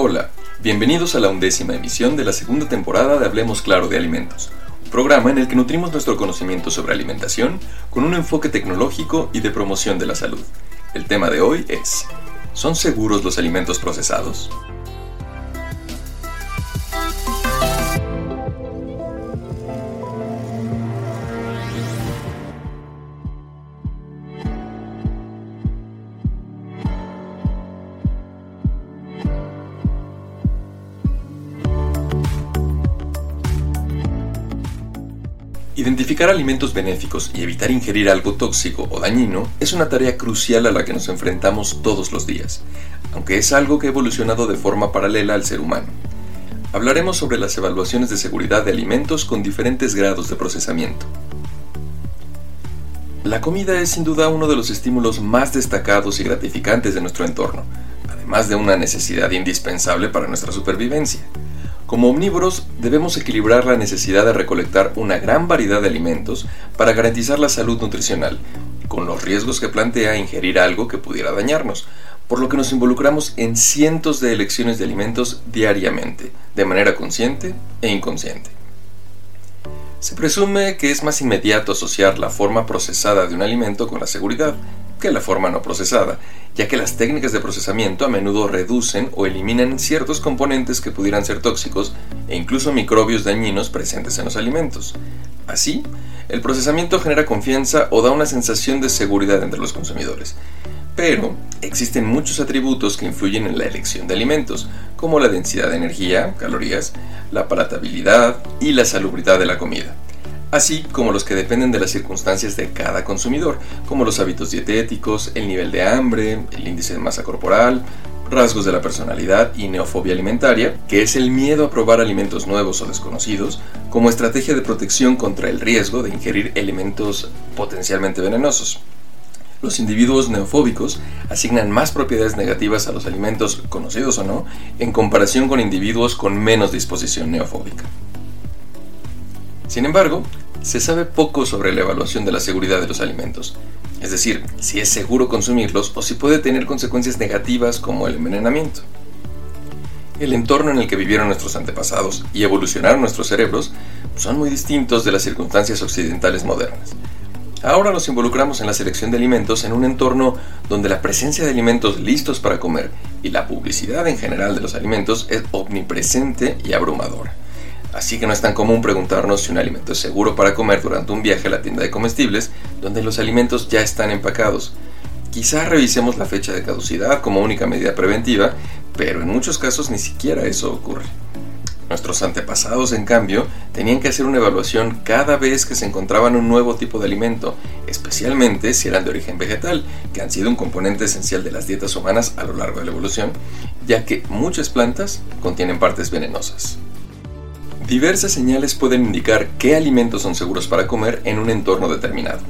Hola, bienvenidos a la 11ª emisión de la segunda temporada de Hablemos Claro de Alimentos, un programa en el que nutrimos nuestro conocimiento sobre alimentación con un enfoque tecnológico y de promoción de la salud. El tema de hoy es: ¿son seguros los alimentos procesados? Identificar alimentos benéficos y evitar ingerir algo tóxico o dañino es una tarea crucial a la que nos enfrentamos todos los días, aunque es algo que ha evolucionado de forma paralela al ser humano. Hablaremos sobre las evaluaciones de seguridad de alimentos con diferentes grados de procesamiento. La comida es sin duda uno de los estímulos más destacados y gratificantes de nuestro entorno, además de una necesidad indispensable para nuestra supervivencia. Como omnívoros, debemos equilibrar la necesidad de recolectar una gran variedad de alimentos para garantizar la salud nutricional, con los riesgos que plantea ingerir algo que pudiera dañarnos, por lo que nos involucramos en cientos de elecciones de alimentos diariamente, de manera consciente e inconsciente. Se presume que es más inmediato asociar la forma procesada de un alimento con la seguridad que la forma no procesada, ya que las técnicas de procesamiento a menudo reducen o eliminan ciertos componentes que pudieran ser tóxicos e incluso microbios dañinos presentes en los alimentos. Así, el procesamiento genera confianza o da una sensación de seguridad entre los consumidores. Pero existen muchos atributos que influyen en la elección de alimentos, como la densidad de energía, calorías, la palatabilidad y la salubridad de la comida, así como los que dependen de las circunstancias de cada consumidor, como los hábitos dietéticos, el nivel de hambre, el índice de masa corporal, rasgos de la personalidad y neofobia alimentaria, que es el miedo a probar alimentos nuevos o desconocidos, como estrategia de protección contra el riesgo de ingerir elementos potencialmente venenosos. Los individuos neofóbicos asignan más propiedades negativas a los alimentos, conocidos o no, en comparación con individuos con menos disposición neofóbica. Sin embargo, se sabe poco sobre la evaluación de la seguridad de los alimentos, es decir, si es seguro consumirlos o si puede tener consecuencias negativas como el envenenamiento. El entorno en el que vivieron nuestros antepasados y evolucionaron nuestros cerebros son muy distintos de las circunstancias occidentales modernas. Ahora nos involucramos en la selección de alimentos en un entorno donde la presencia de alimentos listos para comer y la publicidad en general de los alimentos es omnipresente y abrumadora. Así que no es tan común preguntarnos si un alimento es seguro para comer durante un viaje a la tienda de comestibles, donde los alimentos ya están empacados. Quizás revisemos la fecha de caducidad como única medida preventiva, pero en muchos casos ni siquiera eso ocurre. Nuestros antepasados, en cambio, tenían que hacer una evaluación cada vez que se encontraban un nuevo tipo de alimento, especialmente si eran de origen vegetal, que han sido un componente esencial de las dietas humanas a lo largo de la evolución, ya que muchas plantas contienen partes venenosas. Diversas señales pueden indicar qué alimentos son seguros para comer en un entorno determinado.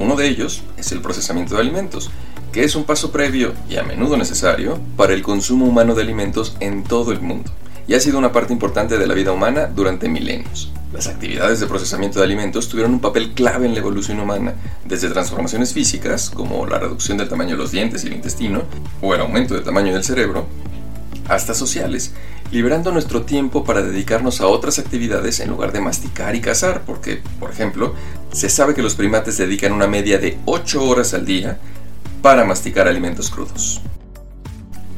Uno de ellos es el procesamiento de alimentos, que es un paso previo y a menudo necesario para el consumo humano de alimentos en todo el mundo, y ha sido una parte importante de la vida humana durante milenios. Las actividades de procesamiento de alimentos tuvieron un papel clave en la evolución humana, desde transformaciones físicas, como la reducción del tamaño de los dientes y el intestino, o el aumento del tamaño del cerebro, hasta sociales, liberando nuestro tiempo para dedicarnos a otras actividades en lugar de masticar y cazar, porque, por ejemplo, se sabe que los primates dedican una media de 8 horas al día para masticar alimentos crudos.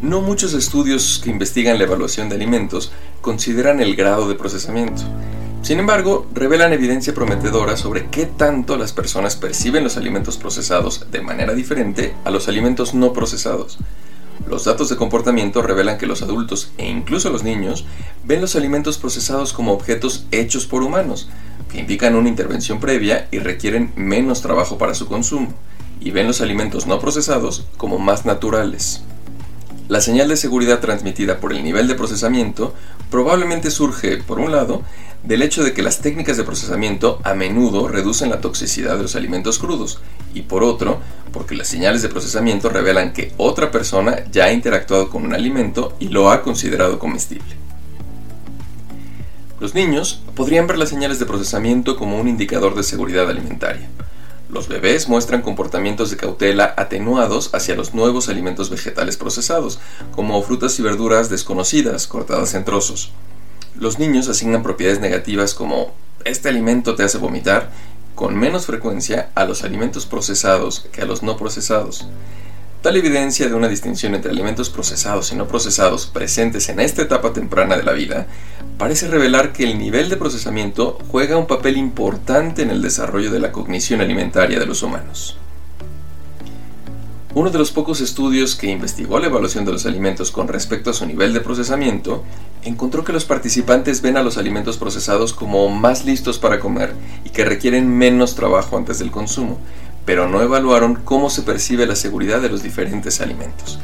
No muchos estudios que investigan la evaluación de alimentos consideran el grado de procesamiento. Sin embargo, revelan evidencia prometedora sobre qué tanto las personas perciben los alimentos procesados de manera diferente a los alimentos no procesados. Los datos de comportamiento revelan que los adultos e incluso los niños ven los alimentos procesados como objetos hechos por humanos, que indican una intervención previa y requieren menos trabajo para su consumo, y ven los alimentos no procesados como más naturales. La señal de seguridad transmitida por el nivel de procesamiento probablemente surge, por un lado, del hecho de que las técnicas de procesamiento a menudo reducen la toxicidad de los alimentos crudos, y por otro, porque las señales de procesamiento revelan que otra persona ya ha interactuado con un alimento y lo ha considerado comestible. Los niños podrían ver las señales de procesamiento como un indicador de seguridad alimentaria. Los bebés muestran comportamientos de cautela atenuados hacia los nuevos alimentos vegetales procesados, como frutas y verduras desconocidas cortadas en trozos. Los niños asignan propiedades negativas como «este alimento te hace vomitar» con menos frecuencia a los alimentos procesados que a los no procesados. Tal evidencia de una distinción entre alimentos procesados y no procesados presentes en esta etapa temprana de la vida parece revelar que el nivel de procesamiento juega un papel importante en el desarrollo de la cognición alimentaria de los humanos. Uno de los pocos estudios que investigó la evaluación de los alimentos con respecto a su nivel de procesamiento encontró que los participantes ven a los alimentos procesados como más listos para comer y que requieren menos trabajo antes del consumo, pero no evaluaron cómo se percibe la seguridad de los diferentes alimentos.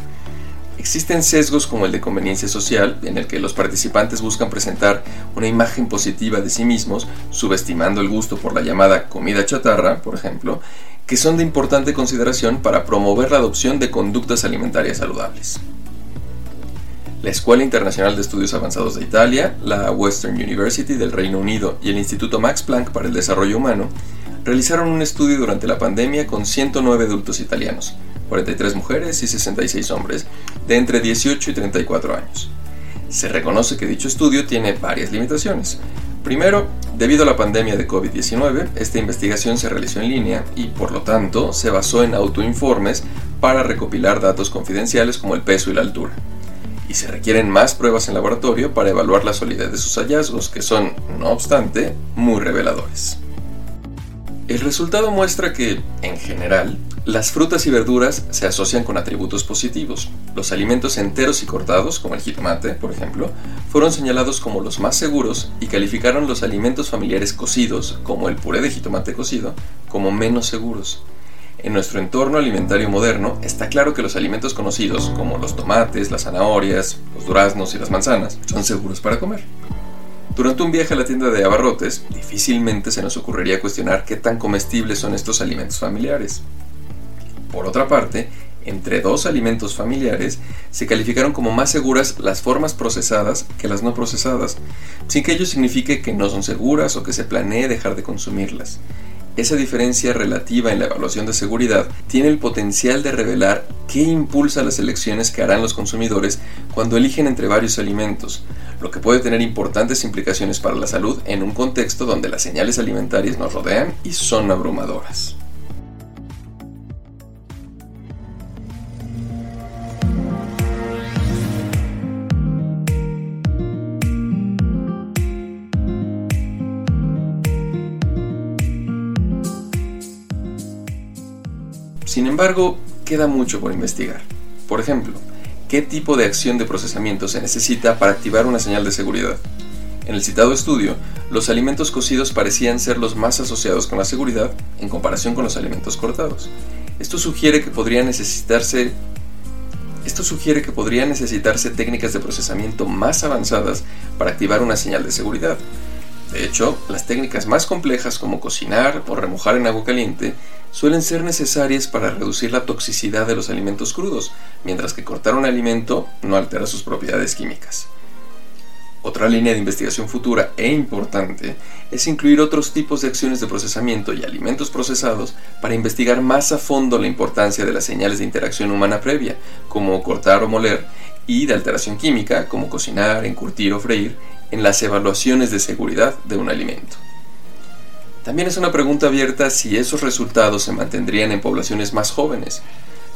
Existen sesgos como el de conveniencia social, en el que los participantes buscan presentar una imagen positiva de sí mismos, subestimando el gusto por la llamada comida chatarra, por ejemplo, que son de importante consideración para promover la adopción de conductas alimentarias saludables. La Escuela Internacional de Estudios Avanzados de Italia, la Western University del Reino Unido y el Instituto Max Planck para el Desarrollo Humano realizaron un estudio durante la pandemia con 109 adultos italianos, 43 mujeres y 66 hombres, de entre 18 y 34 años. Se reconoce que dicho estudio tiene varias limitaciones. Primero, debido a la pandemia de COVID-19, esta investigación se realizó en línea y, por lo tanto, se basó en autoinformes para recopilar datos confidenciales como el peso y la altura. Y se requieren más pruebas en laboratorio para evaluar la solidez de sus hallazgos, que son, no obstante, muy reveladores. El resultado muestra que, en general, las frutas y verduras se asocian con atributos positivos. Los alimentos enteros y cortados, como el jitomate, por ejemplo, fueron señalados como los más seguros y calificaron los alimentos familiares cocidos, como el puré de jitomate cocido, como menos seguros. En nuestro entorno alimentario moderno está claro que los alimentos conocidos, como los tomates, las zanahorias, los duraznos y las manzanas, son seguros para comer. Durante un viaje a la tienda de abarrotes, difícilmente se nos ocurriría cuestionar qué tan comestibles son estos alimentos familiares. Por otra parte, entre dos alimentos familiares se calificaron como más seguras las formas procesadas que las no procesadas, sin que ello signifique que no son seguras o que se planee dejar de consumirlas. Esa diferencia relativa en la evaluación de seguridad tiene el potencial de revelar qué impulsa las elecciones que harán los consumidores cuando eligen entre varios alimentos, lo que puede tener importantes implicaciones para la salud en un contexto donde las señales alimentarias nos rodean y son abrumadoras. Sin embargo, queda mucho por investigar. Por ejemplo, ¿qué tipo de acción de procesamiento se necesita para activar una señal de seguridad? En el citado estudio, los alimentos cocidos parecían ser los más asociados con la seguridad en comparación con los alimentos cortados. Esto sugiere que podrían necesitarse técnicas de procesamiento más avanzadas para activar una señal de seguridad. De hecho, las técnicas más complejas como cocinar o remojar en agua caliente suelen ser necesarias para reducir la toxicidad de los alimentos crudos, mientras que cortar un alimento no altera sus propiedades químicas. Otra línea de investigación futura e importante es incluir otros tipos de acciones de procesamiento y alimentos procesados para investigar más a fondo la importancia de las señales de interacción humana previa, como cortar o moler, y de alteración química, como cocinar, encurtir o freír, en las evaluaciones de seguridad de un alimento. También es una pregunta abierta si esos resultados se mantendrían en poblaciones más jóvenes.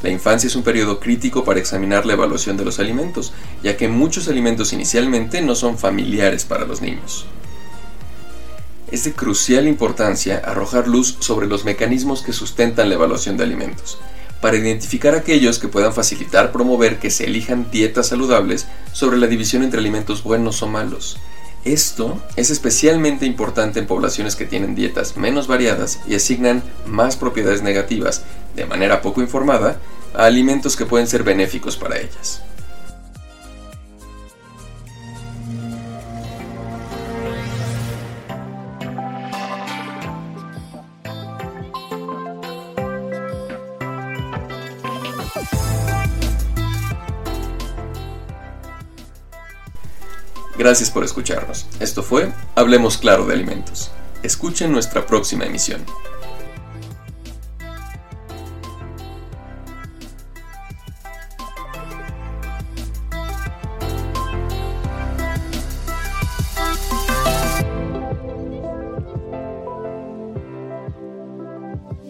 La infancia es un periodo crítico para examinar la evaluación de los alimentos, ya que muchos alimentos inicialmente no son familiares para los niños. Es de crucial importancia arrojar luz sobre los mecanismos que sustentan la evaluación de alimentos, para identificar aquellos que puedan facilitar promover que se elijan dietas saludables sobre la división entre alimentos buenos o malos. Esto es especialmente importante en poblaciones que tienen dietas menos variadas y asignan más propiedades negativas, de manera poco informada, a alimentos que pueden ser benéficos para ellas. Gracias por escucharnos. Esto fue Hablemos Claro de Alimentos. Escuchen nuestra próxima emisión.